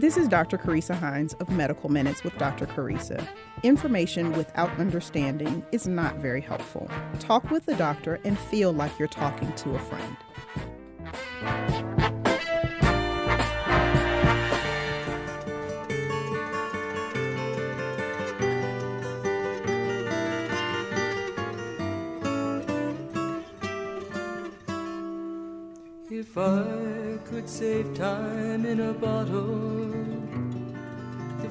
This is Dr. Carissa Hines of Medical Minutes with Dr. Carissa. Information without understanding is not very helpful. Talk with a doctor and feel like you're talking to a friend. If I could save time in a bottle, the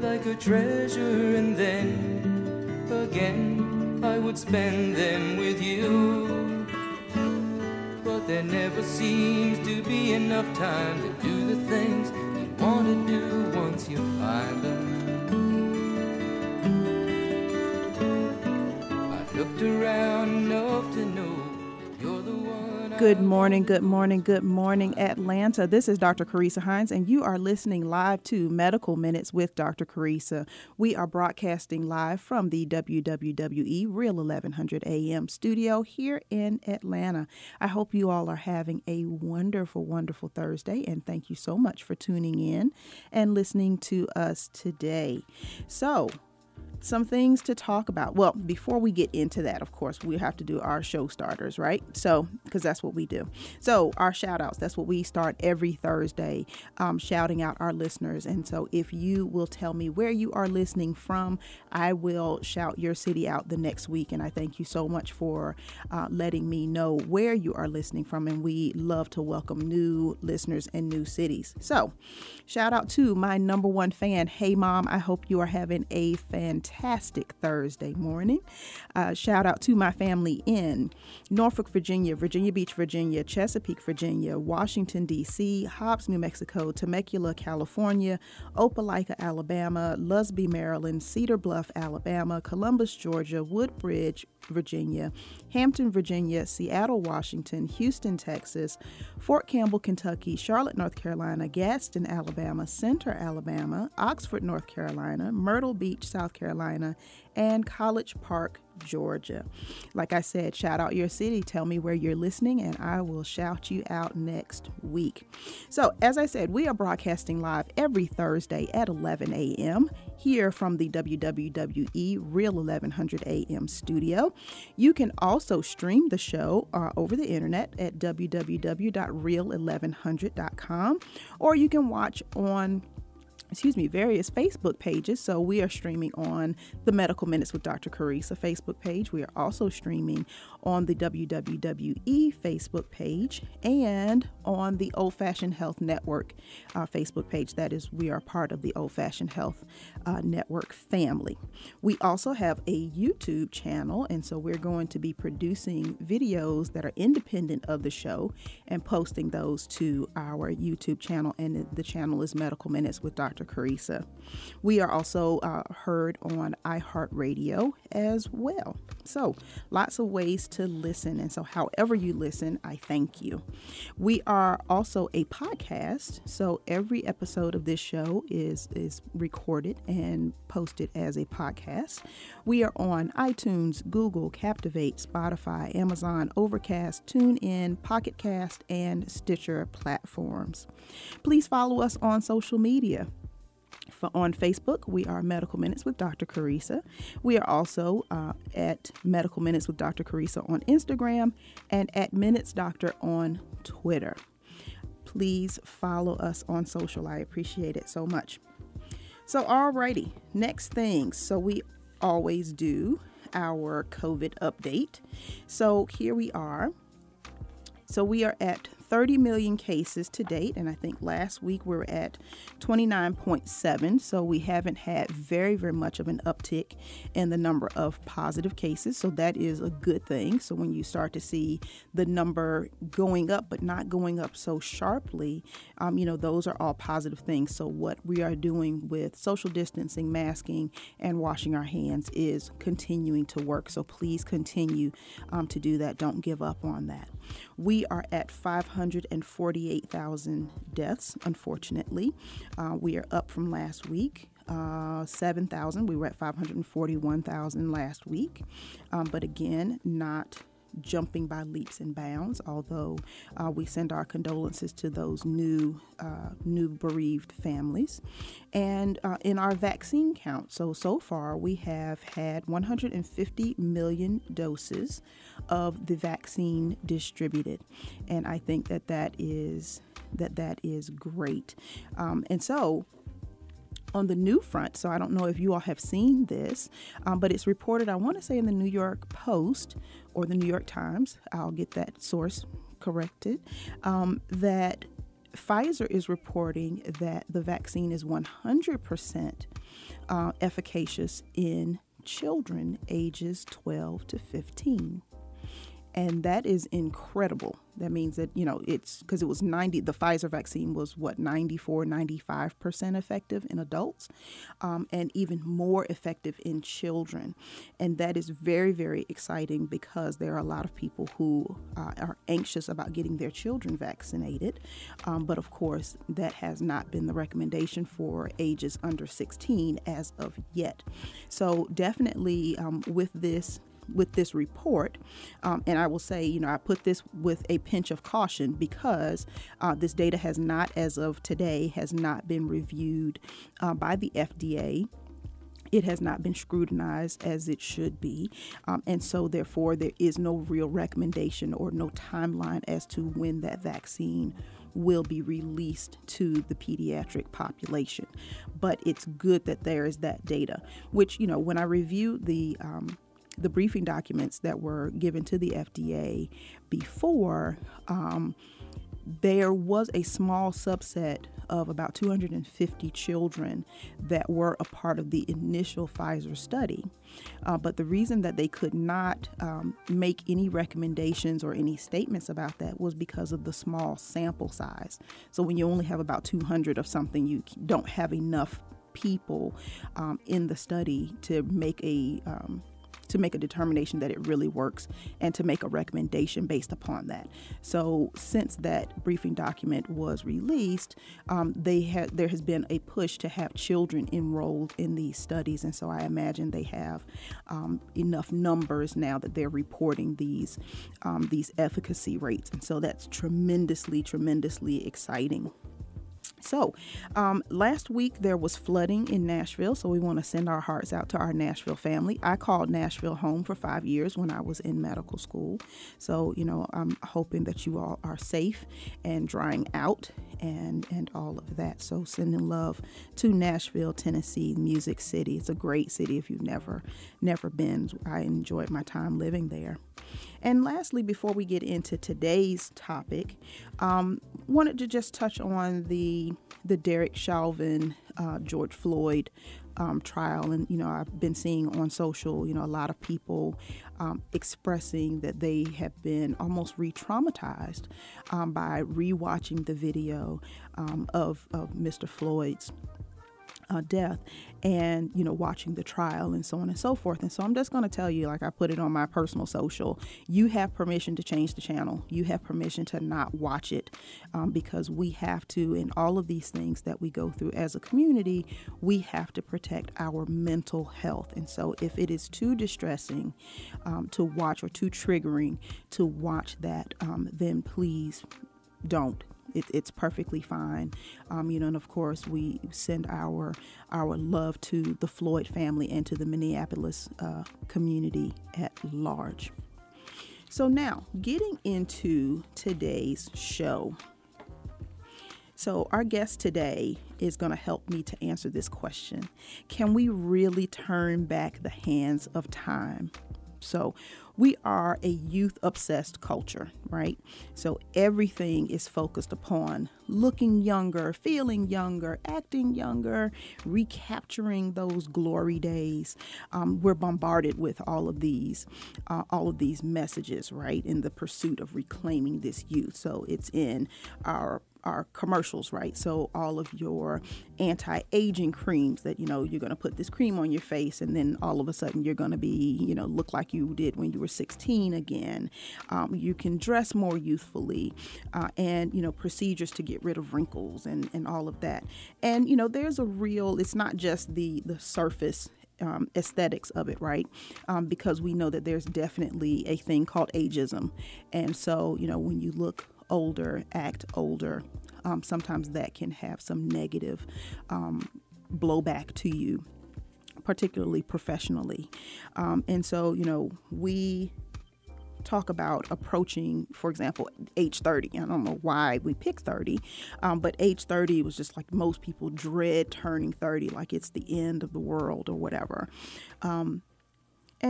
like a treasure, and then again I would spend them with you. But there never seems to be enough time to do the things you want to do once you find them. I've looked around enough to know. Good morning, Atlanta. This is Dr. Carissa Hines, and you are listening live to Medical Minutes with Dr. Carissa. We are broadcasting live from the WWE Real 1100 AM studio here in Atlanta. I hope you all are having a wonderful, wonderful Thursday, and thank you so much for tuning in and listening to us today. So, some things to talk about. Well, before we get into that, of course, we have to do our show starters, right? So, because that's what we do. So our shout outs, that's what we start every Thursday, shouting out our listeners. And so if you will tell me where you are listening from, I will shout your city out the next week. And I thank you so much for letting me know where you are listening from. And we love to welcome new listeners and new cities. So shout out to my number one fan. Hey, Mom, I hope you are having a fantastic Thursday morning. Shout out to my family in Norfolk, Virginia, Virginia Beach, Virginia, Chesapeake, Virginia, Washington, D.C., Hobbs, New Mexico, Temecula, California, Opelika, Alabama, Lusby, Maryland, Cedar Bluff, Alabama, Columbus, Georgia, Woodbridge, Virginia, Hampton, Virginia, Seattle, Washington, Houston, Texas, Fort Campbell, Kentucky, Charlotte, North Carolina, Gaston, Alabama, Center, Alabama, Oxford, North Carolina, Myrtle Beach, South Carolina, and College Park, Georgia. Like I said, shout out your city. Tell me where you're listening, and I will shout you out next week. So, as I said, we are broadcasting live every Thursday at 11 a.m. here from the WWE Real 1100 AM studio. You can also stream the show over the internet at www.real1100.com, or you can watch on various Facebook pages. So we are streaming on the Medical Minutes with Dr. Carissa Facebook page. We are also streaming on the WWE Facebook page and on the Old Fashioned Health Network Facebook page. That is, we are part of the Old Fashioned Health Network family. We also have a YouTube channel, and so we're going to be producing videos that are independent of the show and posting those to our YouTube channel, and the channel is Medical Minutes with Dr. Carissa. We are also heard on iHeartRadio as well. So lots of ways to listen. And so however you listen, I thank you. We are also a podcast. So every episode of this show is recorded and posted as a podcast. We are on iTunes, Google, Captivate, Spotify, Amazon, Overcast, TuneIn, PocketCast, and Stitcher platforms. Please follow us on social media. On Facebook, we are Medical Minutes with Dr. Carissa. We are also at Medical Minutes with Dr. Carissa on Instagram and at Minutes Doctor on Twitter. Please follow us on social. I appreciate it so much. So, alrighty, next thing. So we always do our COVID update. So here we are. So we are at 30 million cases to date, and I think last week we were at 29.7, so we haven't had very, very much of an uptick in the number of positive cases, so that is a good thing. So when you start to see the number going up but not going up so sharply, those are all positive things. So what we are doing with social distancing, masking, and washing our hands is continuing to work, so please continue to do that. Don't give up on that. We are at 548,000 deaths, unfortunately. We are up from last week. 7,000. We were at 541,000 last week. But again, not jumping by leaps and bounds, although we send our condolences to those new bereaved families. And in our vaccine count, so far we have had 150 million doses of the vaccine distributed, and I think that is great. And so on the new front, so I don't know if you all have seen this, but it's reported, I want to say in the New York Post or the New York Times, I'll get that source corrected, that Pfizer is reporting that the vaccine is 100% efficacious in children ages 12 to 15. And that is incredible. That means that, it's because it was the Pfizer vaccine was 94-95% effective in adults, and even more effective in children. And that is very, very exciting because there are a lot of people who are anxious about getting their children vaccinated. But of course, that has not been the recommendation for ages under 16 as of yet. So definitely with this report, and I will say, I put this with a pinch of caution because this data as of today has not been reviewed by the FDA. It has not been scrutinized as it should be. And so therefore there is no real recommendation or no timeline as to when that vaccine will be released to the pediatric population. But it's good that there is that data, which, when I reviewed the briefing documents that were given to the FDA before, there was a small subset of about 250 children that were a part of the initial Pfizer study. But the reason that they could not make any recommendations or any statements about that was because of the small sample size. So when you only have about 200 of something, you don't have enough people in the study to make a determination that it really works and to make a recommendation based upon that. So since that briefing document was released, there has been a push to have children enrolled in these studies. And so I imagine they have enough numbers now that they're reporting these efficacy rates. And so that's tremendously, tremendously exciting. So last week there was flooding in Nashville, so we want to send our hearts out to our Nashville family. I called Nashville home for 5 years when I was in medical school. So, I'm hoping that you all are safe and drying out and all of that. So sending love to Nashville, Tennessee, Music City. It's a great city if you've never been. I enjoyed my time living there. And lastly, before we get into today's topic, wanted to just touch on the Derek Chauvin, George Floyd trial. And, I've been seeing on social, a lot of people expressing that they have been almost re-traumatized by rewatching the video of Mr. Floyd's death and, watching the trial and so on and so forth. And so I'm just going to tell you, like I put it on my personal social, you have permission to change the channel. You have permission to not watch it because we have to, in all of these things that we go through as a community, we have to protect our mental health. And so if it is too distressing to watch or too triggering to watch that, then please don't. It's perfectly fine. And of course, we send our love to the Floyd family and to the Minneapolis community at large. So now getting into today's show. So our guest today is going to help me to answer this question. Can we really turn back the hands of time? So we are a youth-obsessed culture, right? So everything is focused upon looking younger, feeling younger, acting younger, recapturing those glory days. We're bombarded with all of these messages, right, in the pursuit of reclaiming this youth. So it's in our commercials, right? So all of your anti-aging creams that, you know, you're going to put this cream on your face and then all of a sudden you're going to be, you know, look like you did when you were 16 again. You can dress more youthfully, and, you know, procedures to get rid of wrinkles and all of that. And, you know, there's a real, it's not just the surface aesthetics of it, right? Because we know that there's definitely a thing called ageism. And so, you know, when you look older, act older, sometimes that can have some negative blowback to you, particularly professionally. And so, you know, we talk about approaching, for example, age 30. I don't know why we picked 30, but age 30 was just like most people dread turning 30, like it's the end of the world or whatever. And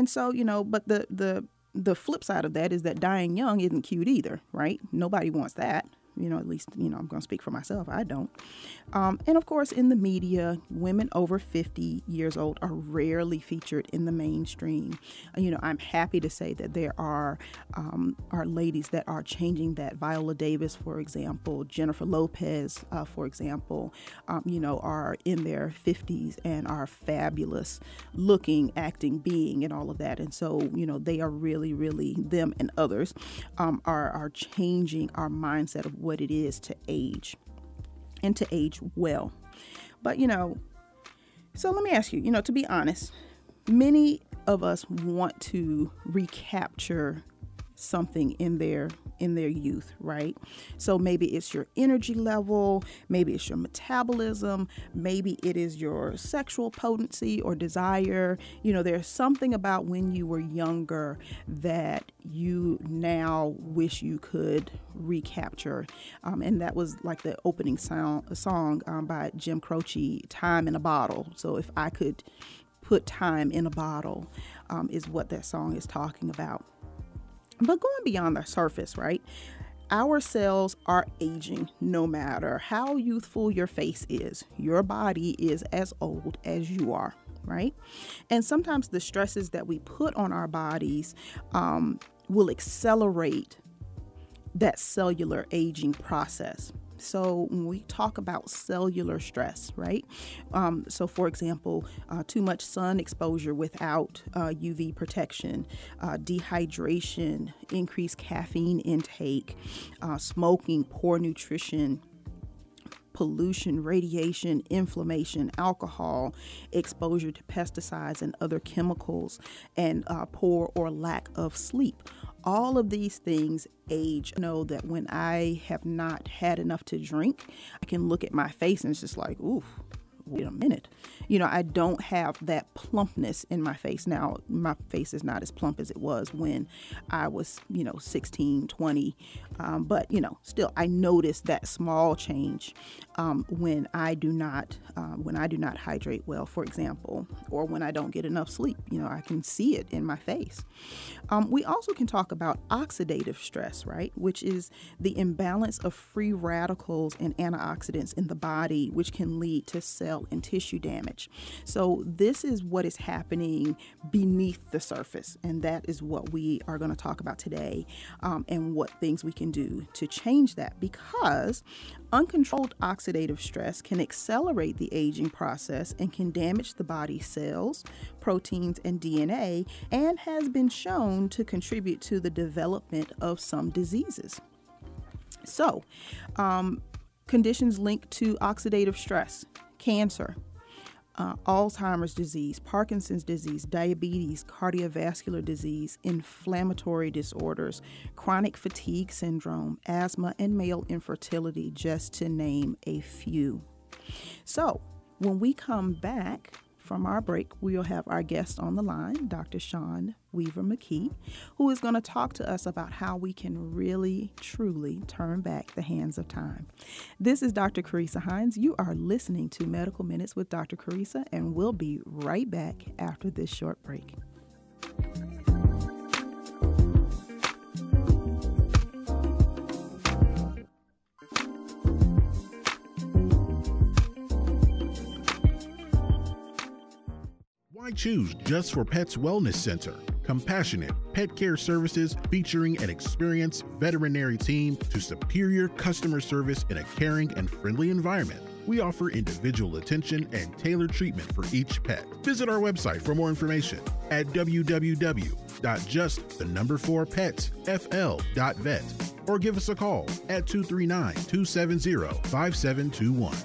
so, you know, but the flip side of that is that dying young isn't cute either, right? Nobody wants that. You know, at least, you know, I'm going to speak for myself. I don't. And of course, in the media, women over 50 years old are rarely featured in the mainstream. You know, I'm happy to say that there are ladies that are changing that. Viola Davis, for example, Jennifer Lopez, for example, you know, are in their 50s and are fabulous looking, acting, being, and all of that. And so, you know, they are really, really, them and others are changing our mindset of what it is to age and to age well. But, you know, so let me ask you, you know, to be honest, many of us want to recapture something in their youth, right? So maybe it's your energy level, maybe it's your metabolism, maybe it is your sexual potency or desire. You know, there's something about when you were younger that you now wish you could recapture. And that was like the opening song by Jim Croce, Time in a Bottle. So if I could put time in a bottle, is what that song is talking about. But going beyond the surface, right? Our cells are aging no matter how youthful your face is. Your body is as old as you are, right? And sometimes the stresses that we put on our bodies will accelerate that cellular aging process. So when we talk about cellular stress, right? So for example, too much sun exposure without UV protection, dehydration, increased caffeine intake, smoking, poor nutrition, pollution, radiation, inflammation, alcohol, exposure to pesticides and other chemicals, and poor or lack of sleep. All of these things age. I know that when I have not had enough to drink, I can look at my face and it's just like, ooh, wait a minute. You know, I don't have that plumpness in my face. Now, my face is not as plump as it was when I was, you know, 16, 20. But, you know, still, I notice that small change when I do not hydrate well, for example, or when I don't get enough sleep. You know, I can see it in my face. We also can talk about oxidative stress, right, which is the imbalance of free radicals and antioxidants in the body, which can lead to cell and tissue damage. So this is what is happening beneath the surface, and that is what we are going to talk about today, and what things we can do to change that, because uncontrolled oxidative stress can accelerate the aging process and can damage the body's cells, proteins, and DNA, and has been shown to contribute to the development of some diseases. So conditions linked to oxidative stress: cancer, Alzheimer's disease, Parkinson's disease, diabetes, cardiovascular disease, inflammatory disorders, chronic fatigue syndrome, asthma, and male infertility, just to name a few. So when we come back from our break, we'll have our guest on the line, Dr. Sean Weaver McKee, who is going to talk to us about how we can really, truly turn back the hands of time. This is Dr. Carissa Hines. You are listening to Medical Minutes with Dr. Carissa, and we'll be right back after this short break. choose Just for Pets Wellness Center, compassionate pet care services featuring an experienced veterinary team to superior customer service in a caring and friendly environment. We offer individual attention and tailored treatment for each pet. Visit our website for more information at www.just4petsfl.vet or give us a call at 239-270-5721.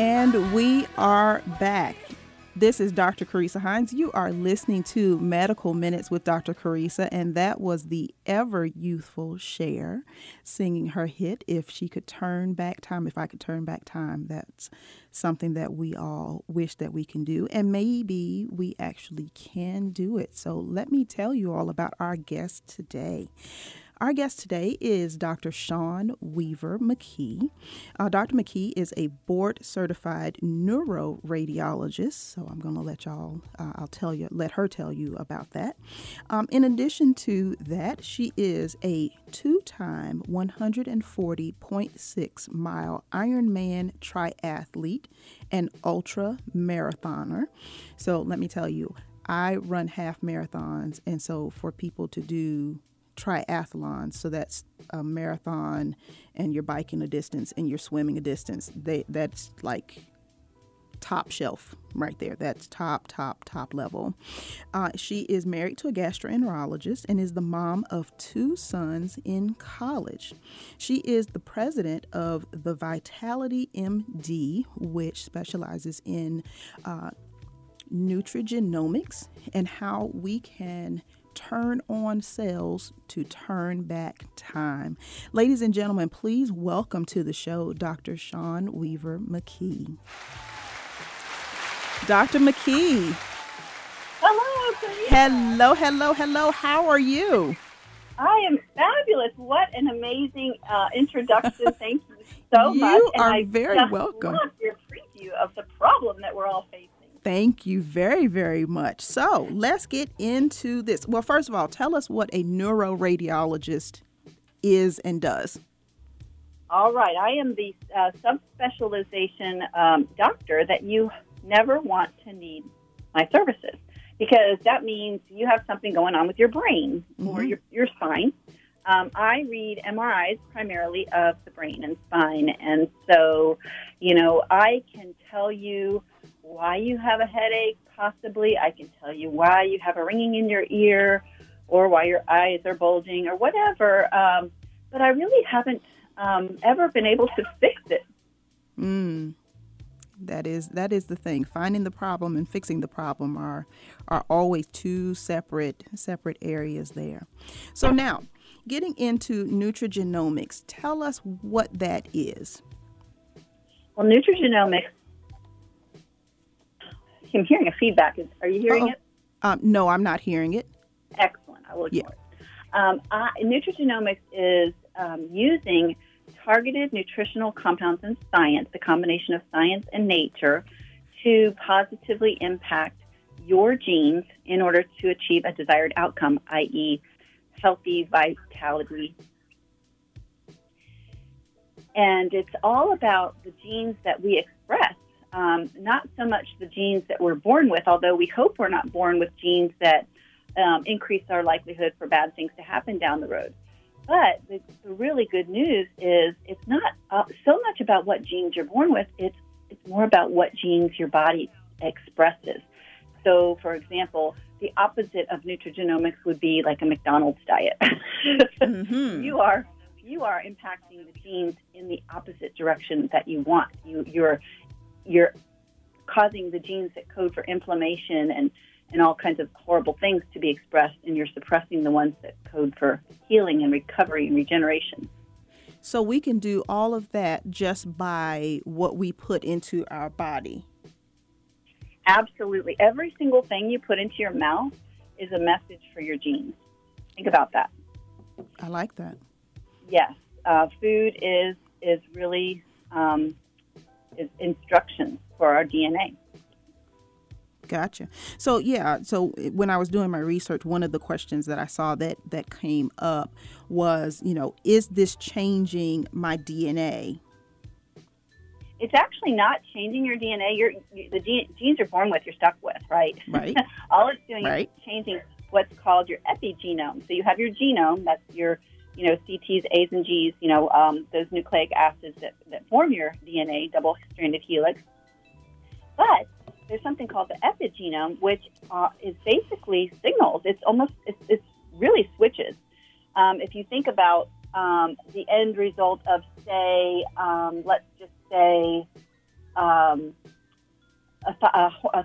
And we are back. This is Dr. Carissa Hines. You are listening to Medical Minutes with Dr. Carissa, and that was the ever youthful Cher singing her hit, If She Could Turn Back Time. If I Could Turn Back Time, that's something that we all wish that we can do, and maybe we actually can do it. So let me tell you all about our guest today. Our guest today is Dr. Sean Weaver McKee. Dr. McKee is a board-certified neuroradiologist, so I'm going to let y'all, let her tell you about that. In addition to that, she is a two-time 140.6-mile Ironman triathlete and ultra-marathoner. So let me tell you, I run half marathons, and so for people to do triathlons, so that's a marathon and you're biking a distance and you're swimming a distance, that's like top shelf right there. That's top level. She is married to a gastroenterologist and is the mom of two sons in college. She is the president of the Vitality MD, which specializes in nutrigenomics and how we can turn on cells to turn back time. Ladies and gentlemen, please welcome to the show Dr. Sean Weaver McKee. Dr. McKee. Hello, Carissa. Hello. How are you? I am fabulous. What an amazing introduction. Thank you so much. You are very welcome. I love your preview of the problem that we're all facing. Thank you very, very much. So let's get into this. Well, first of all, tell us what a neuroradiologist is and does. All right. I am the subspecialization doctor that you never want to need my services, because that means you have something going on with your brain or your spine. I read MRIs primarily of the brain and spine. And so, you know, I can tell you why you have a headache, possibly. I can tell you why you have a ringing in your ear or why your eyes are bulging or whatever. But I really haven't ever been able to fix it. That is the thing. Finding the problem and fixing the problem are always two separate areas there. So now, getting into nutrigenomics, tell us what that is. Well, nutrigenomics. I'm hearing a feedback. Are you hearing it? No, I'm not hearing it. Excellent. I will ignore it. Nutrigenomics is using targeted nutritional compounds in science, the combination of science and nature, to positively impact your genes in order to achieve a desired outcome, i.e. healthy vitality. And it's all about the genes that we express, not so much the genes that we're born with, although we hope we're not born with genes that increase our likelihood for bad things to happen down the road. But the really good news is it's not so much about what genes you're born with, it's more about what genes your body expresses. So, for example, the opposite of nutrigenomics would be like a McDonald's diet. Mm-hmm. You are impacting the genes in the opposite direction that you want. You're causing the genes that code for inflammation and all kinds of horrible things to be expressed, and you're suppressing the ones that code for healing and recovery and regeneration. So we can do all of that just by what we put into our body. Absolutely. Every single thing you put into your mouth is a message for your genes. Think about that. I like that. Yes, food is really is instruction for our DNA. Gotcha. So, yeah, so when I was doing my research, one of the questions that I saw that came up was, you know, is this changing my DNA? It's actually not changing your DNA. The genes you're born with, you're stuck with, right? Right. All it's doing is changing what's called your epigenome. So you have your genome, that's your CTs, A's, and G's, those nucleic acids that form your DNA, double-stranded helix. But there's something called the epigenome, which is basically signals. It's really switches. If you think about the end result of, say, let's just say a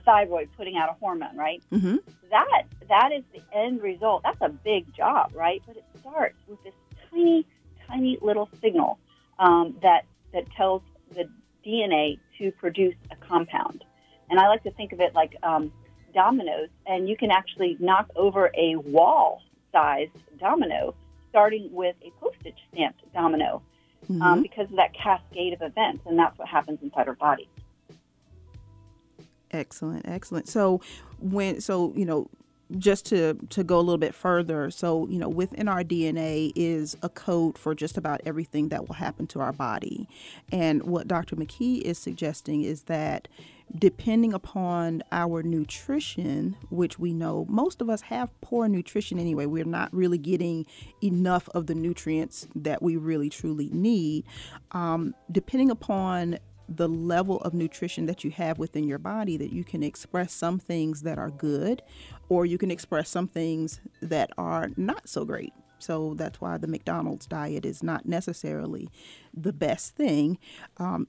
thyroid putting out a hormone, right? Mm-hmm. That is the end result. That's a big job, right? But it starts with this tiny little signal that tells the DNA to produce a compound. And I like to think of it like dominoes, and you can actually knock over a wall-sized domino starting with a postage-stamped domino because of that cascade of events, and that's what happens inside our body. Excellent, excellent. So just to go a little bit further, so, within our DNA is a code for just about everything that will happen to our body. And what Dr. McKee is suggesting is that depending upon our nutrition, which we know most of us have poor nutrition anyway, we're not really getting enough of the nutrients that we really truly need. Depending upon the level of nutrition that you have within your body, that you can express some things that are good, or you can express some things that are not so great. So that's why the McDonald's diet is not necessarily the best thing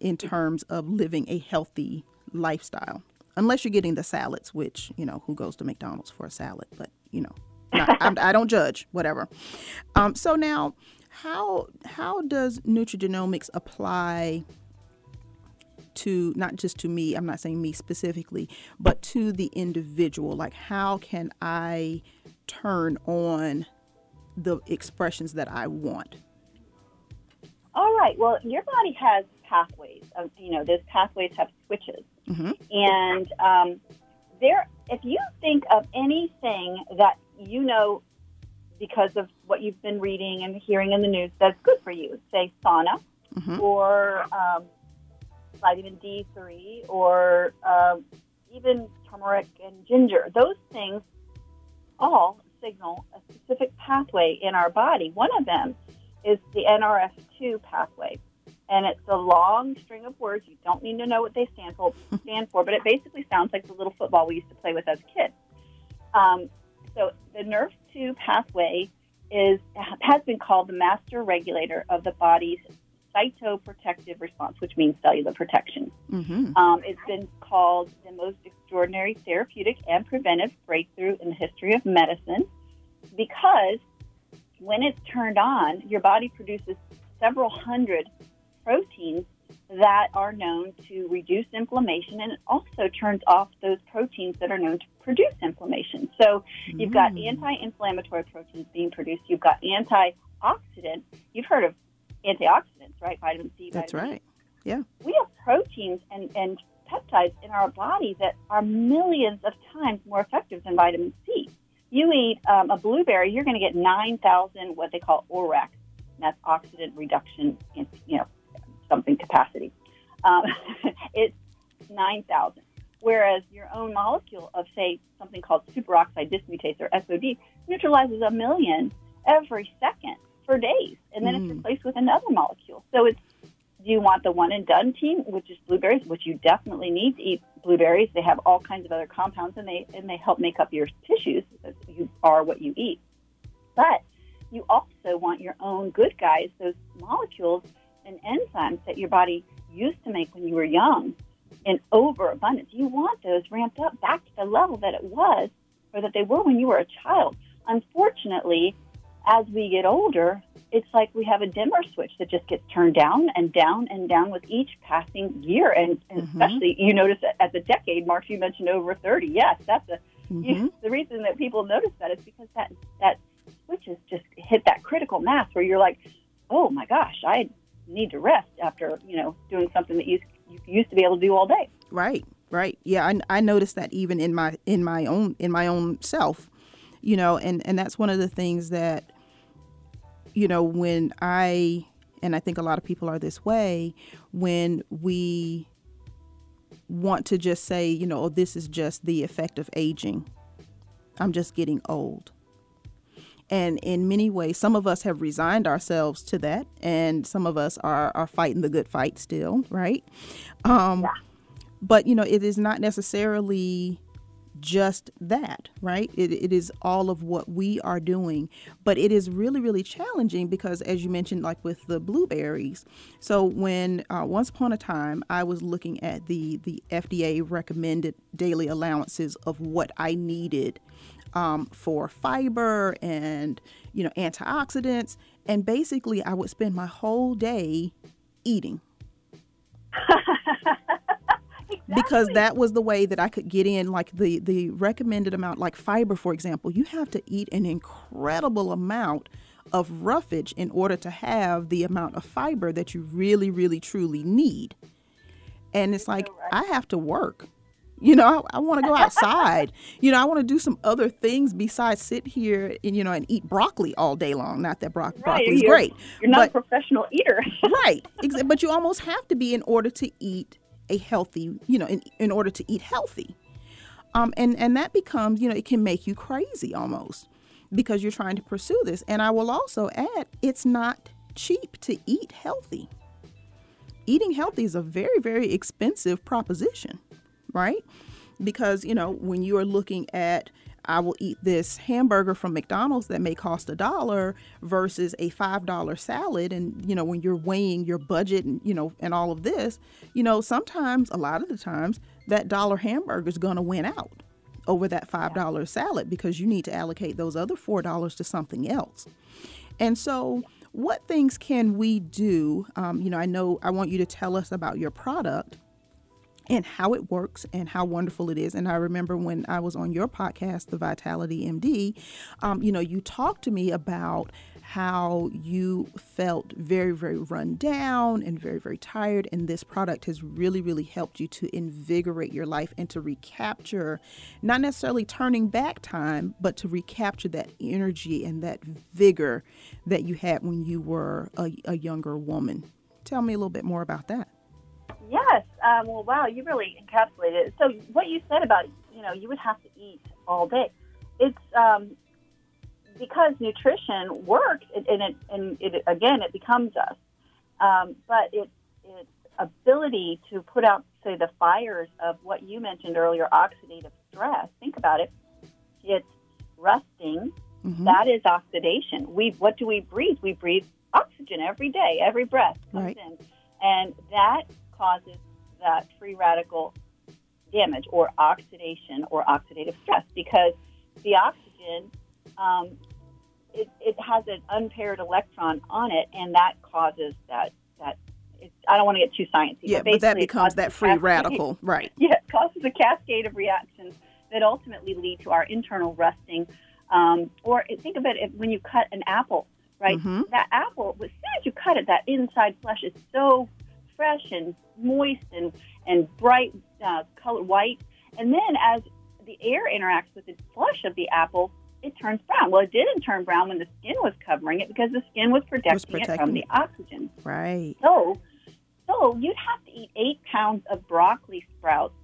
in terms of living a healthy lifestyle, unless you're getting the salads, which, who goes to McDonald's for a salad, but I don't judge, whatever. So now how does nutrigenomics apply to, not just to me, I'm not saying me specifically, but to the individual? Like, how can I turn on the expressions that I want? All right. Well, your body has pathways. Those pathways have switches. Mm-hmm. And if you think of anything that because of what you've been reading and hearing in the news that's good for you, say sauna or vitamin D3 or even turmeric and ginger, those things all signal a specific pathway in our body. One of them is the NRF2 pathway. And it's a long string of words. You don't need to know what they stand for, but it basically sounds like the little football we used to play with as kids. So the NRF2 pathway has been called the master regulator of the body's cytoprotective response, which means cellular protection. Mm-hmm. It's been called the most extraordinary therapeutic and preventive breakthrough in the history of medicine, because when it's turned on, your body produces several hundred proteins that are known to reduce inflammation, and it also turns off those proteins that are known to produce inflammation. So you've got anti-inflammatory proteins being produced. You've got antioxidants. You've heard of antioxidants, right? Vitamin C, vitamin D. That's right. Yeah. We have proteins and peptides in our body that are millions of times more effective than vitamin C. You eat a blueberry, you're going to get 9,000 what they call ORAC, that's oxidant reduction in, you know, something capacity. It's 9,000. Whereas your own molecule of, say, something called superoxide dismutase, or SOD, neutralizes 1 million every second for days, and then it's replaced with another molecule. So it's, do you want the one-and-done team, which is blueberries, which you definitely need to eat blueberries. They have all kinds of other compounds, and they help make up your tissues. You are what you eat. But you also want your own good guys, those molecules and enzymes that your body used to make when you were young in overabundance. You want those ramped up back to the level that it was, or that they were when you were a child. Unfortunately, as we get older, it's like we have a dimmer switch that just gets turned down and down and down with each passing year. And especially, you notice that at the decade mark, you mentioned over 30. Yes, that's the reason that people notice that is because that switch is just hit that critical mass where you're like, oh my gosh, I need to rest after, you know, doing something that you used to be able to do all day. Right, right. Yeah, I noticed that even in my own self, you know, and that's one of the things that, you know, when I think a lot of people are this way, when we want to just say, you know, oh, this is just the effect of aging. I'm just getting old. And in many ways, some of us have resigned ourselves to that. And some of us are fighting the good fight still. Right. But, you know, it is not necessarily just that. Right. It is all of what we are doing. But it is really, really challenging because, as you mentioned, like with the blueberries. So when once upon a time I was looking at the FDA recommended daily allowances of what I needed for fiber and, you know, antioxidants. And basically I would spend my whole day eating exactly. Because that was the way that I could get in like the recommended amount, like fiber, for example. You have to eat an incredible amount of roughage in order to have the amount of fiber that you really, really, truly need. And it's like, I have to work. You know, I want to go outside. You know, I want to do some other things besides sit here and, you know, and eat broccoli all day long. Not that broccoli is great. You're not a professional eater. Right. But you almost have to be in order to eat a healthy, you know, in order to eat healthy. And that becomes, you know, it can make you crazy almost because you're trying to pursue this. And I will also add, it's not cheap to eat healthy. Eating healthy is a very, very expensive proposition. Right? Because, you know, when you are looking at, I will eat this hamburger from McDonald's that may cost $1 versus a $5 salad. And, you know, when you're weighing your budget and, you know, and all of this, you know, sometimes, a lot of the times, that $1 hamburger is going to win out over that $5 salad because you need to allocate those other $4 to something else. And so what things can we do? You know, I know I want you to tell us about your product and how it works and how wonderful it is. And I remember when I was on your podcast, The Vitality MD, you know, you talked to me about how you felt very, very run down and very, very tired. And this product has really, really helped you to invigorate your life and to recapture, not necessarily turning back time, but to recapture that energy and that vigor that you had when you were a younger woman. Tell me a little bit more about that. Yes. Well, wow, you really encapsulated it. So what you said about, you know, you would have to eat all day. It's because nutrition works, it becomes us. But its ability to put out, say, the fires of what you mentioned earlier, oxidative stress. Think about it. It's rusting. Mm-hmm. That is oxidation. What do we breathe? We breathe oxygen every day. Every breath comes in. And that causes that free radical damage or oxidation or oxidative stress because the oxygen, it has an unpaired electron on it, and that causes that I don't want to get too sciencey. Yeah, but that becomes that free radical, right. Yeah, it causes a cascade of reactions that ultimately lead to our internal rusting. Or think of it when you cut an apple, right? Mm-hmm. That apple, as soon as you cut it, that inside flesh is so fresh and moist and bright colored white. And then as the air interacts with the flesh of the apple, it turns brown. Well, it didn't turn brown when the skin was covering it because the skin was protecting it from the oxygen. Right. So you'd have to eat 8 pounds of broccoli sprouts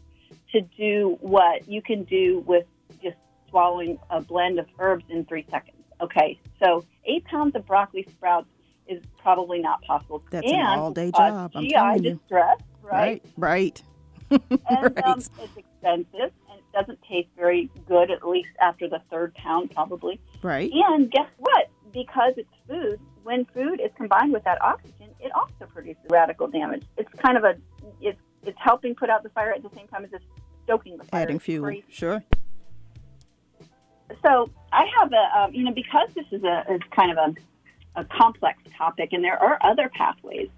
to do what you can do with just swallowing a blend of herbs in 3 seconds. Okay, so 8 pounds of broccoli sprouts is probably not possible. That's an all-day job, I'm telling you. GI distress, right? Right. And it's expensive, and it doesn't taste very good, at least after the third pound, probably. Right. And guess what? Because it's food, when food is combined with that oxygen, it also produces radical damage. It's kind of it's helping put out the fire at the same time as it's stoking the fire. Adding fuel, crazy. Sure. So I have because this is kind of a complex topic, and there are other pathways.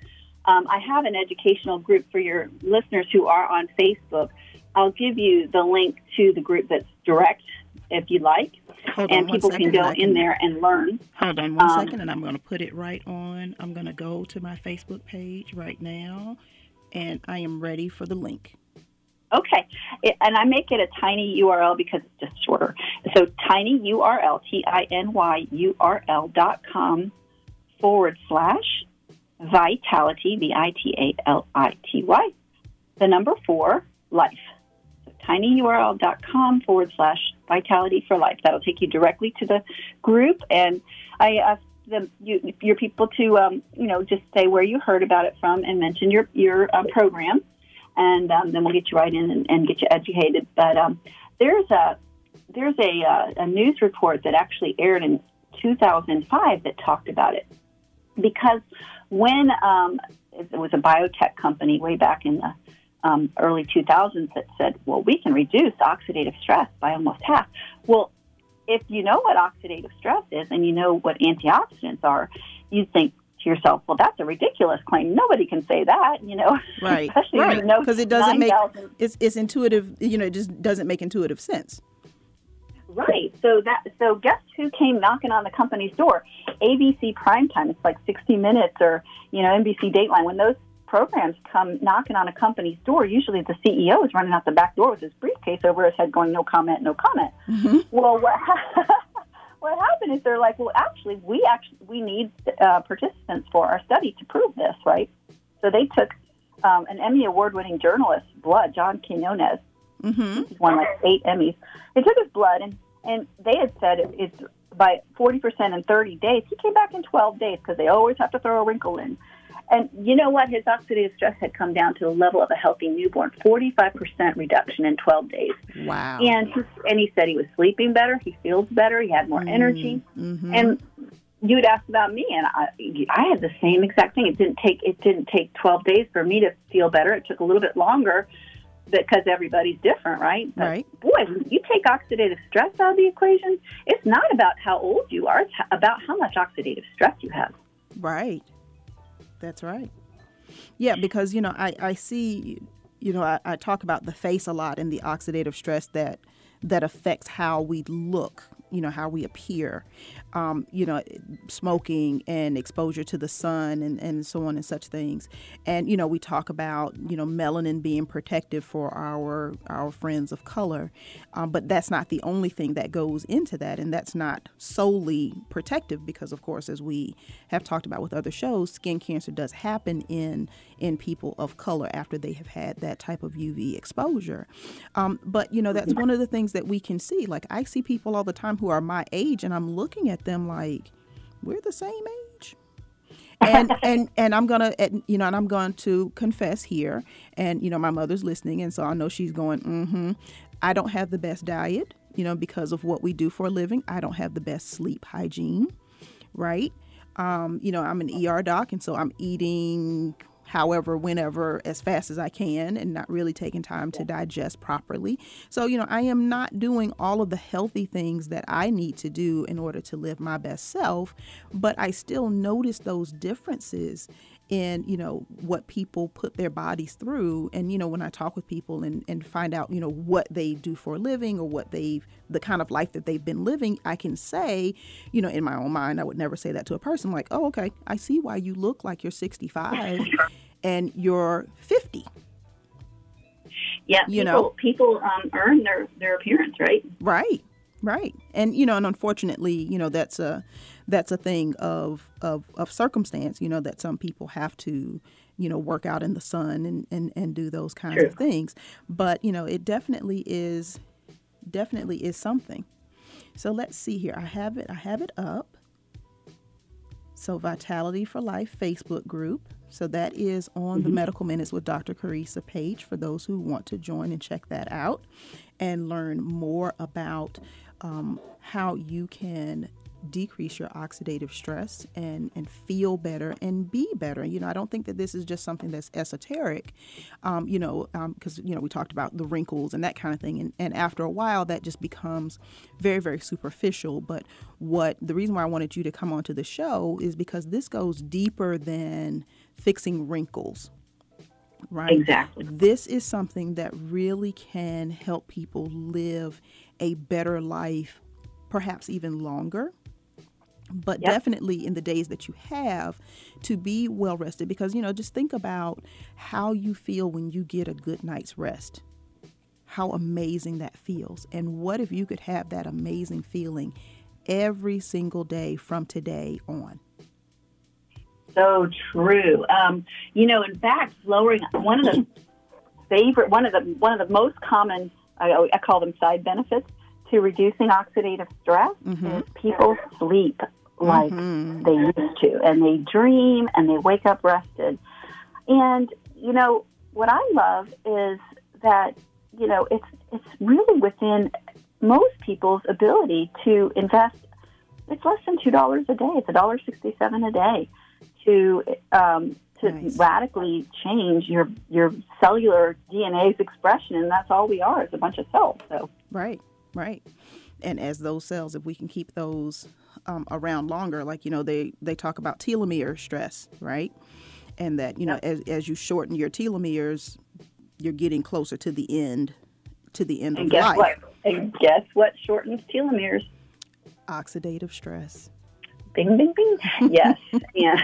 I have an educational group for your listeners who are on Facebook. I'll give you the link to the group that's direct, if you like, and people can go in there and learn. Hold on one second, and I'm going to put it right on. I'm going to go to my Facebook page right now, and I am ready for the link. Okay, and I make it a tiny URL because it's just shorter. So tinyurl, tinyurl.com/vitality, VITALITY, the number 4, life. So tinyurl.com/vitality for life. That'll take you directly to the group, and I ask your people to, just say where you heard about it from and mention your program. And then we'll get you right in and get you educated. But there's a news report that actually aired in 2005 that talked about it. Because when it was a biotech company way back in the early 2000s that said, well, we can reduce oxidative stress by almost half. Well, if you know what oxidative stress is and you know what antioxidants are, you'd think yourself, well, that's a ridiculous claim. Nobody can say that, Right, especially because it doesn't make it's intuitive. It just doesn't make intuitive sense. Right. So guess who came knocking on the company's door? ABC Primetime. It's like 60 Minutes or NBC Dateline. When those programs come knocking on a company's door, usually the CEO is running out the back door with his briefcase over his head, going, "No comment, no comment." Mm-hmm. Well, what happened is they're like, well, we need participants for our study to prove this, right? So they took an Emmy award-winning journalist, blood, John Quiñones. Mm-hmm. He's won like 8 Emmys. They took his blood, and they had said it's by 40% in 30 days. He came back in 12 days because they always have to throw a wrinkle in. And you know what? His oxidative stress had come down to the level of a healthy newborn, 45% reduction in 12 days. Wow. And he said he was sleeping better, he feels better, he had more energy. Mm-hmm. And you'd asked about me, and I had the same exact thing. It didn't take 12 days for me to feel better. It took a little bit longer because everybody's different, right? But right. Boy, when you take oxidative stress out of the equation, it's not about how old you are. It's about how much oxidative stress you have. Right. That's right. Yeah, because, I see, I talk about the face a lot and the oxidative stress that affects how we look, how we appear, smoking and exposure to the sun and so on and such things. And, we talk about, melanin being protective for our friends of color. But that's not the only thing that goes into that. And that's not solely protective because, of course, as we have talked about with other shows, skin cancer does happen in people of color after they have had that type of UV exposure. But, that's one of the things that we can see. Like, I see people all the time who are my age, and I'm looking at them like we're the same age. And I'm going to confess here, and my mother's listening, and so I know she's going, I don't have the best diet, because of what we do for a living. I don't have the best sleep hygiene, right? I'm an ER doc, and so I'm eating however, whenever, as fast as I can, and not really taking time to digest properly. So, I am not doing all of the healthy things that I need to do in order to live my best self, but I still notice those differences in, what people put their bodies through. And, when I talk with people and find out, what they do for a living or the kind of life that they've been living, I can say, in my own mind, I would never say that to a person. I'm like, oh, okay, I see why you look like you're 65 and you're 50. Yeah, people earn their appearance, right? Right. Right. And, and unfortunately, that's a thing of circumstance, that some people have to, work out in the sun and do those kinds True. Of things. But, it definitely is something. So let's see here. I have it up. So Vitality for Life Facebook group. So that is on the Medical Minutes with Dr. Carissa page for those who want to join and check that out and learn more about how you can decrease your oxidative stress and feel better and be better. I don't think that this is just something that's esoteric, because, we talked about the wrinkles and that kind of thing. And after a while, that just becomes very, very superficial. But the reason why I wanted you to come onto the show is because this goes deeper than fixing wrinkles. Right. Exactly. This is something that really can help people live a better life, perhaps even longer. But definitely in the days that you have to be well rested, because, just think about how you feel when you get a good night's rest, how amazing that feels. And what if you could have that amazing feeling every single day from today on? So true. In fact, lowering one of the most common, I call them side benefits to reducing oxidative stress is people sleep like they used to, and they dream, and they wake up rested. And what I love is that it's really within most people's ability to invest. It's less than $2 a day. It's $1.67 a day to nice. Radically change your cellular DNA's expression, and that's all we are, is a bunch of cells. So right. Right. And as those cells, if we can keep those around longer, like, they talk about telomere stress, right? And that, as you shorten your telomeres, you're getting closer to the end, of life. Guess what shortens telomeres? Oxidative stress. Bing, bing, bing. Yes. Yeah.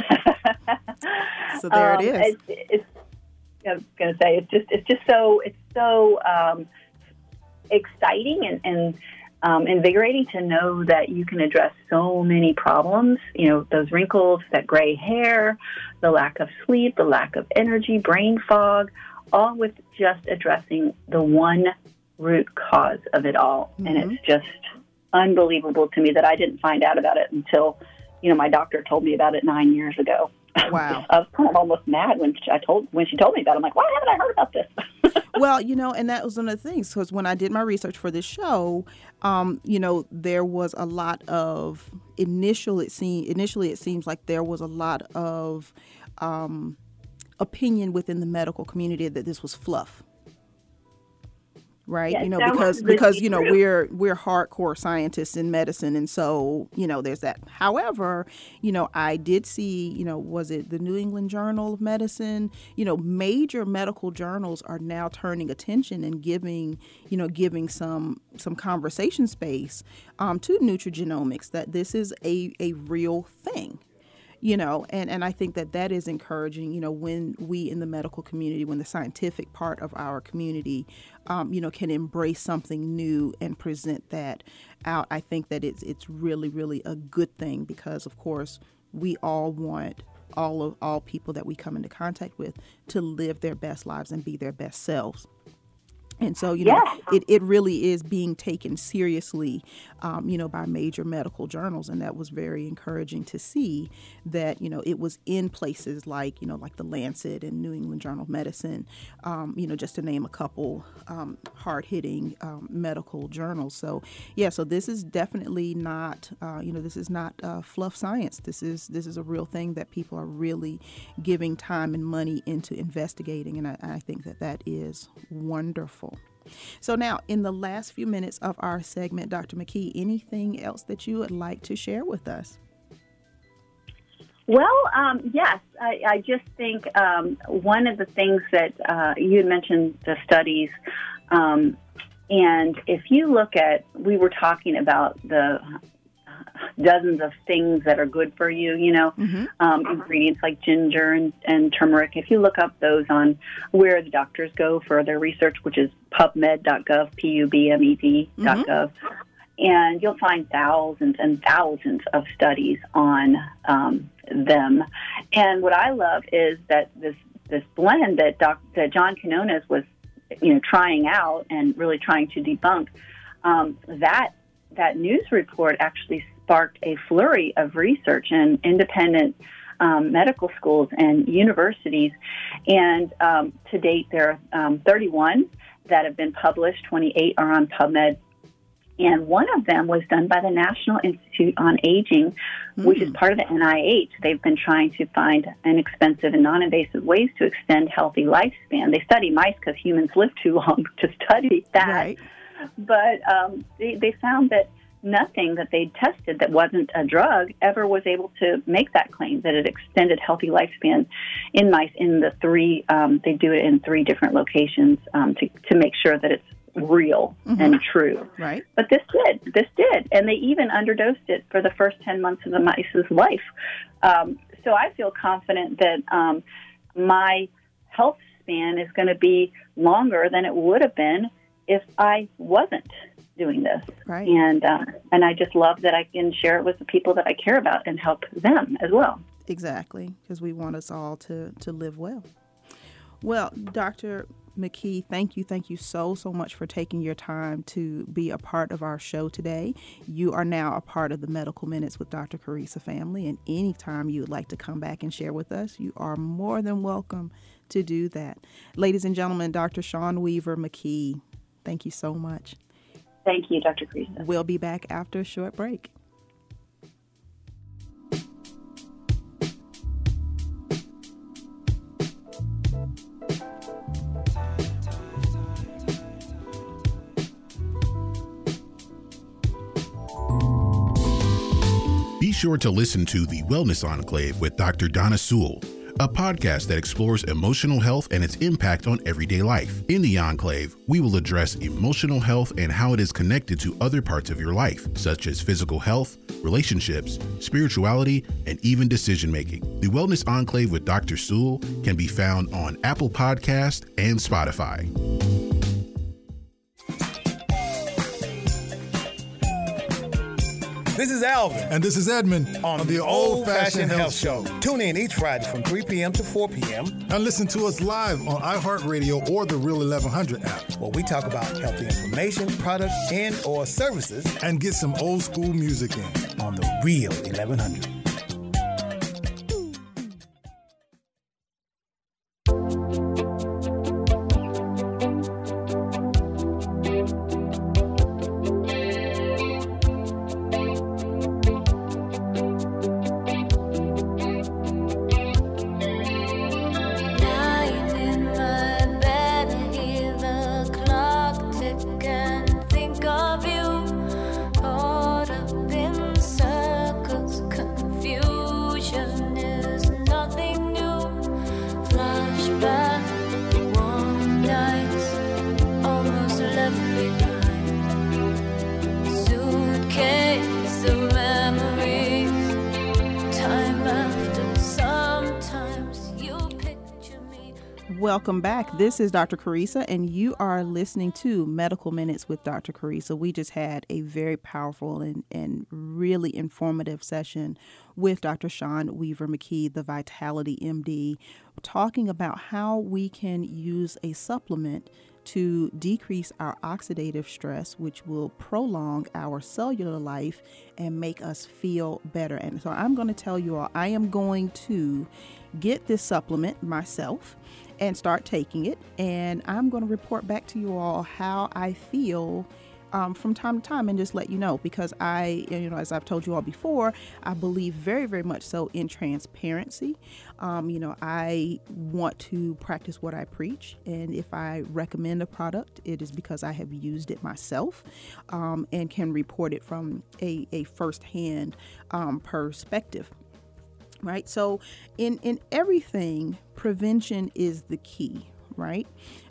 So there it is. I was going to say, it's so exciting and invigorating to know that you can address so many problems, those wrinkles, that gray hair, the lack of sleep, the lack of energy, brain fog, all with just addressing the one root cause of it all. Mm-hmm. And it's just unbelievable to me that I didn't find out about it until, my doctor told me about it 9 years ago. Wow. I was kind of almost mad when she told me about it. I'm like, why haven't I heard about this? Well, and that was one of the things, because when I did my research for this show, there was a lot of initially it seems like there was a lot of opinion within the medical community that this was fluff. Right. Yes, because we're hardcore scientists in medicine. And so, there's that. However, I did see, was it the New England Journal of Medicine? Major medical journals are now turning attention and giving some conversation space to nutrigenomics, that this is a real thing. And I think that is encouraging, when we in the medical community, when the scientific part of our community, can embrace something new and present that out. I think that it's really, really a good thing, because, of course, we all want all people that we come into contact with to live their best lives and be their best selves. And so, it really is being taken seriously, by major medical journals. And that was very encouraging to see that, it was in places like, like The Lancet and New England Journal of Medicine, just to name a couple hard-hitting medical journals. So, so this is definitely not, this is not fluff science. This is a real thing that people are really giving time and money into investigating. And I think that is wonderful. So now, in the last few minutes of our segment, Dr. McKee, anything else that you would like to share with us? Well, yes, I just think one of the things that you had mentioned, the studies, and if you look at, we were talking about the dozens of things that are good for you, you know, ingredients like ginger and turmeric. If you look up those on where the doctors go for their research, which is PubMed.gov, PubMed.gov, and you'll find thousands and thousands of studies on them. And what I love is that this blend that John Quiñones was, you know, trying out and really trying to debunk, that news report actually sparked a flurry of research in independent medical schools and universities. And to date, there are 31 that have been published, 28 are on PubMed. And one of them was done by the National Institute on Aging, which is part of the NIH. They've been trying to find inexpensive and non-invasive ways to extend healthy lifespan. They study mice because humans live too long to study that. Right. But they found that nothing that they tested that wasn't a drug ever was able to make that claim that it extended healthy lifespan in mice in the three. They do it in three different locations to make sure that it's real and true. Right. But this did. And they even underdosed it for the first 10 months of the mice's life. So I feel confident that my health span is going to be longer than it would have been if I wasn't doing this. Right. And I just love that I can share it with the people that I care about and help them as well. Exactly, because we want us all to live well. Well, Dr. McKee, thank you so much for taking your time to be a part of our show today. You are now a part of the Medical Minutes with Dr. Carissa family, and anytime you would like to come back and share with us, you are more than welcome to do that. Ladies and gentlemen, Dr. Sean Weaver McKee, thank you so much. Thank you, Dr. Carissa. We'll be back after a short break. Be sure to listen to The Wellness Enclave with Dr. Donna Sewell, a podcast that explores emotional health and its impact on everyday life. In The Enclave, we will address emotional health and how it is connected to other parts of your life, such as physical health, relationships, spirituality, and even decision-making. The Wellness Enclave with Dr. Sewell can be found on Apple Podcasts and Spotify. This is Alvin. And this is Edmund on the Old Fashioned Health Show. Tune in each Friday from 3 p.m. to 4 p.m. And listen to us live on iHeartRadio or the Real 1100 app, where we talk about healthy information, products, and or services. And get some old school music in on the Real 1100. Welcome back. This is Dr. Carissa, and you are listening to Medical Minutes with Dr. Carissa. We just had a very powerful and really informative session with Dr. Sean Weaver McKee, the Vitality MD, talking about how we can use a supplement to decrease our oxidative stress, which will prolong our cellular life and make us feel better. And so I'm going to tell you all, I am going to get this supplement myself and start taking it. And I'm going to report back to you all how I feel from time to time and just let you know, because as I've told you all before, I believe very, very much so in transparency. I want to practice what I preach. And if I recommend a product, it is because I have used it myself and can report it from a firsthand perspective. Right. So in everything, prevention is the key. right?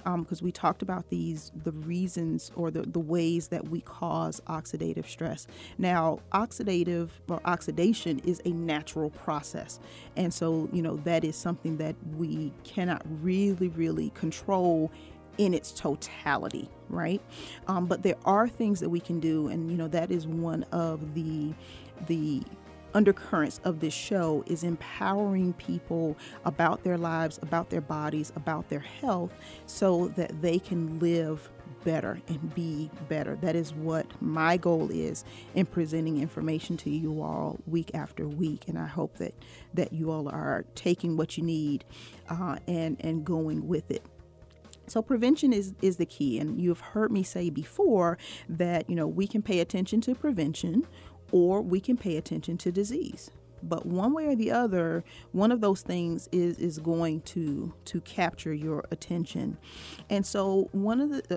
Because we talked about the reasons or the ways that we cause oxidative stress. Now, oxidative or oxidation is a natural process. And so, you know, that is something that we cannot really, really control in its totality, right? But there are things that we can do. And, you know, that is one of the undercurrents of this show, is empowering people about their lives, about their bodies, about their health, so that they can live better and be better. That is what my goal is in presenting information to you all week after week. And I hope that you all are taking what you need and going with it. So prevention is the key. And you've heard me say before that, you know, we can pay attention to prevention, or we can pay attention to disease. But one way or the other, one of those things is going to capture your attention. And so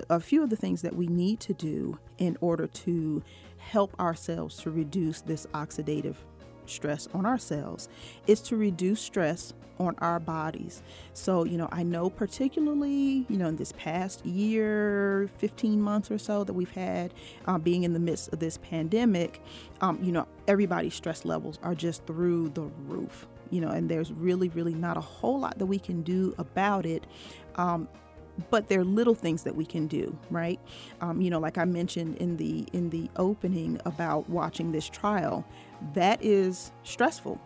a few of the things that we need to do in order to help ourselves to reduce this oxidative stress on ourselves is to reduce stress on our bodies. So, you know, I know particularly, you know, in this past year, 15 months or so that we've had being in the midst of this pandemic, you know, everybody's stress levels are just through the roof, you know, and there's really, really not a whole lot that we can do about it. But there are little things that we can do, right? You know, like I mentioned in the opening about watching this trial, that is stressful.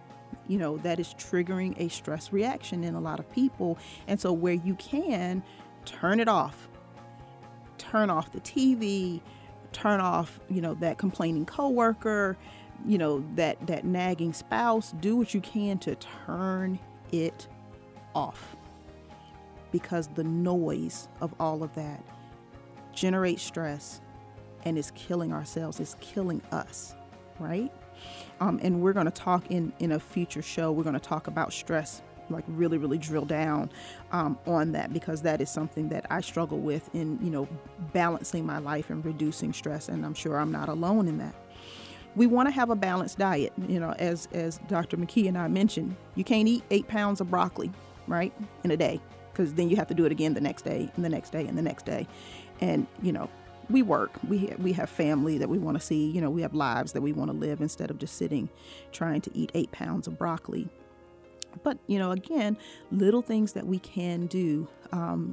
You know, that is triggering a stress reaction in a lot of people. And so where you can, turn it off. Turn off the TV, turn off, you know, that complaining coworker, you know, that nagging spouse. Do what you can to turn it off, because the noise of all of that generates stress and is killing ourselves, is killing us, right? And we're going to talk in a future show, we're going to talk about stress, like really, really drill down on that, because that is something that I struggle with in, you know, balancing my life and reducing stress. And I'm sure I'm not alone in that. We want to have a balanced diet. You know, as Dr. McKee and I mentioned, you can't eat 8 pounds of broccoli, right, in a day, because then you have to do it again the next day and the next day and the next day. And, you know, we work, we have family that we want to see, you know, we have lives that we want to live, instead of just sitting trying to eat 8 pounds of broccoli. But, you know, again, little things that we can do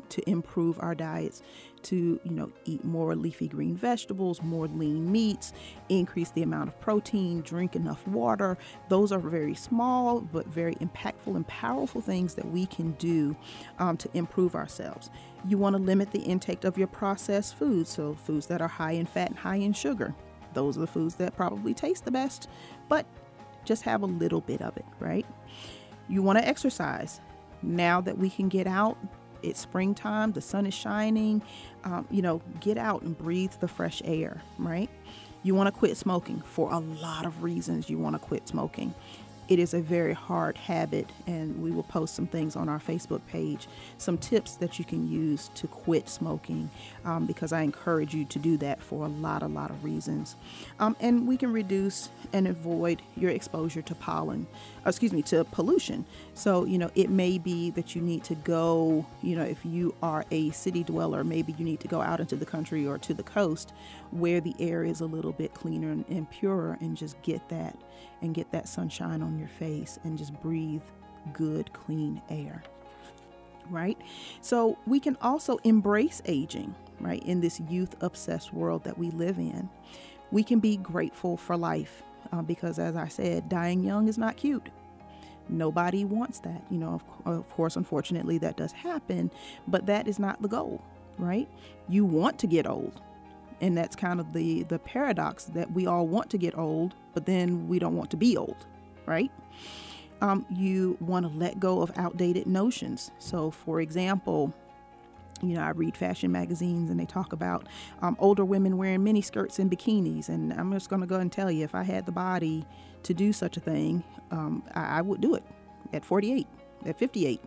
to improve our diets, to, you know, eat more leafy green vegetables, more lean meats, increase the amount of protein, drink enough water. Those are very small but very impactful and powerful things that we can do to improve ourselves. You want to limit the intake of your processed foods, so foods that are high in fat and high in sugar. Those are the foods that probably taste the best, but just have a little bit of it, right? You want to exercise. Now that we can get out, it's springtime, the sun is shining, you know, get out and breathe the fresh air, right? You want to quit smoking. For a lot of reasons, you want to quit smoking. It is a very hard habit, and we will post some things on our Facebook page, some tips that you can use to quit smoking, because I encourage you to do that for a lot of reasons. And we can reduce and avoid your exposure to pollution. So, you know, it may be that you need to go, you know, if you are a city dweller, maybe you need to go out into the country or to the coast where the air is a little bit cleaner and purer, and just get that sunshine on your face and just breathe good, clean air, right? So we can also embrace aging, right? In this youth-obsessed world that we live in, we can be grateful for life, because, as I said, dying young is not cute. Nobody wants that. You know, of course, unfortunately, that does happen, but that is not the goal, right? You want to get old. And that's kind of the paradox, that we all want to get old, but then we don't want to be old, right? You want to let go of outdated notions. So, for example, you know, I read fashion magazines and they talk about older women wearing mini skirts and bikinis. And I'm just going to go and tell you, if I had the body to do such a thing, I would do it at 48, at 58,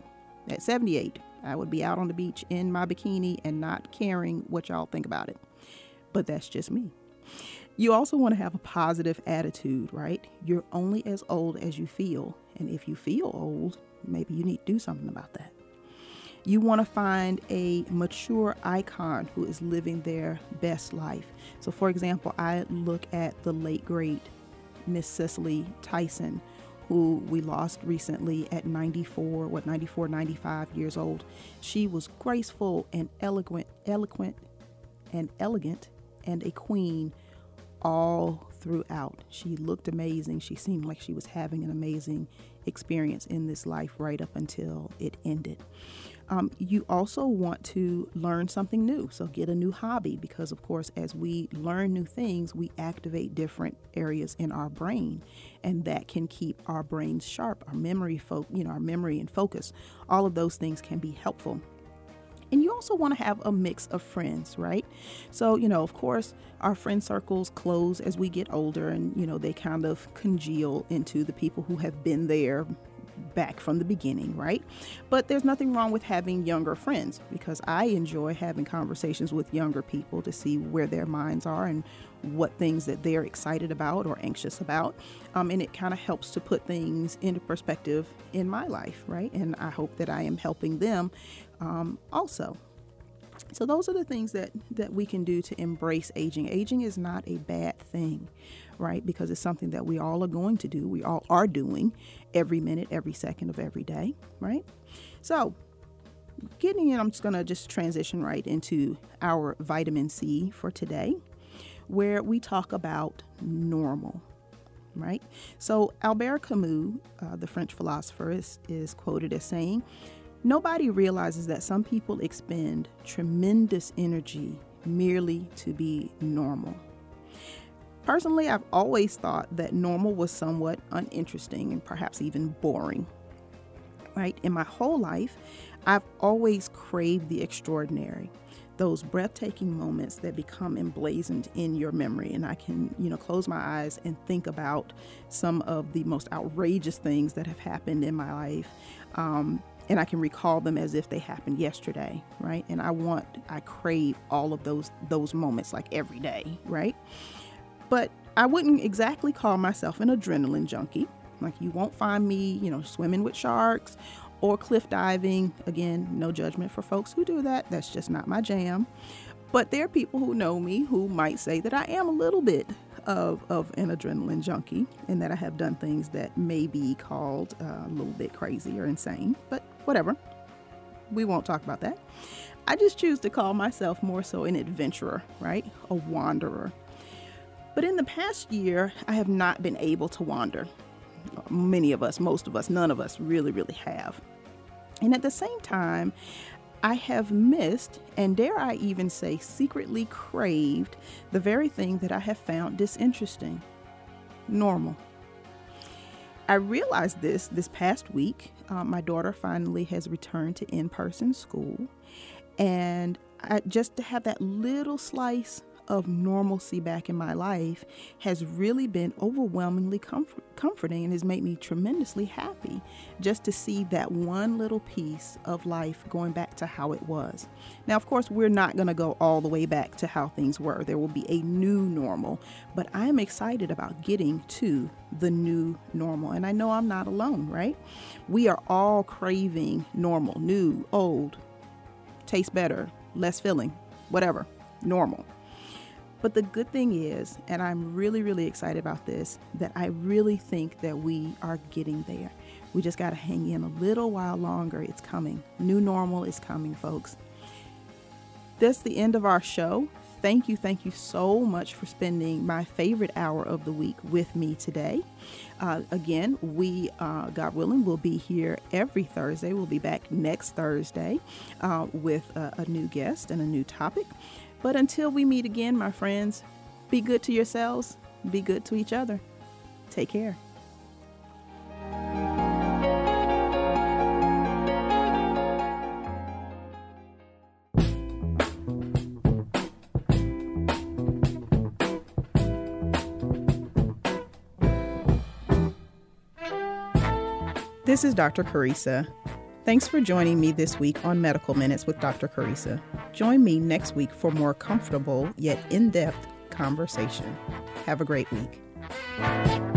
at 78. I would be out on the beach in my bikini and not caring what y'all think about it. But that's just me. You also want to have a positive attitude, right? You're only as old as you feel. And if you feel old, maybe you need to do something about that. You want to find a mature icon who is living their best life. So, for example, I look at the late, great Miss Cicely Tyson, who we lost recently at 95 years old. She was graceful and eloquent and elegant and a queen all throughout. She looked amazing. She seemed like she was having an amazing experience in this life right up until it ended. You also want to learn something new. So get a new hobby, because of course, as we learn new things, we activate different areas in our brain, and that can keep our brains sharp, our memory, our memory and focus. All of those things can be helpful. And you also want to have a mix of friends, right? So, of course, our friend circles close as we get older, and, they kind of congeal into the people who have been there back from the beginning, right? But there's nothing wrong with having younger friends, because I enjoy having conversations with younger people to see where their minds are and what things that they're excited about or anxious about. And it kind of helps to put things into perspective in my life, right? And I hope that I am helping them also. So those are the things that we can do to embrace aging. Aging is not a bad thing, right? Because it's something that we all are going to do. We all are doing every minute, every second of every day, right? So getting in, I'm just going to transition right into our vitamin C for today, where we talk about normal, right? So Albert Camus, the French philosopher, is quoted as saying, "Nobody realizes that some people expend tremendous energy merely to be normal." Personally, I've always thought that normal was somewhat uninteresting and perhaps even boring, right? In my whole life, I've always craved the extraordinary, those breathtaking moments that become emblazoned in your memory. And I can, close my eyes and think about some of the most outrageous things that have happened in my life. And I can recall them as if they happened yesterday, right? And I crave all of those moments like every day, right? But I wouldn't exactly call myself an adrenaline junkie. Like, you won't find me, swimming with sharks or cliff diving. Again, no judgment for folks who do that. That's just not my jam. But there are people who know me who might say that I am a little bit of an adrenaline junkie, and that I have done things that may be called a little bit crazy or insane, but whatever. We won't talk about that. I just choose to call myself more so an adventurer, right? A wanderer. But in the past year, I have not been able to wander. Many of us, most of us, none of us really, really have. And at the same time, I have missed, and dare I even say secretly craved, the very thing that I have found disinteresting: normal. I realized this past week. My daughter finally has returned to in-person school, and just to have that little slice of normalcy back in my life has really been overwhelmingly comforting, and has made me tremendously happy just to see that one little piece of life going back to how it was. Now, of course, we're not going to go all the way back to how things were. There will be a new normal, but I am excited about getting to the new normal. And I know I'm not alone, right? We are all craving normal, new, old, tastes better, less filling, whatever, normal. But the good thing is, and I'm really, really excited about this, that I really think that we are getting there. We just got to hang in a little while longer. It's coming. New normal is coming, folks. That's the end of our show. Thank you. Thank you so much for spending my favorite hour of the week with me today. Again, we, God willing, will be here every Thursday. We'll be back next Thursday with a new guest and a new topic. But until we meet again, my friends, be good to yourselves, be good to each other. Take care. This is Dr. Carissa. Thanks for joining me this week on Medical Minutes with Dr. Carissa. Join me next week for more comfortable yet in-depth conversation. Have a great week.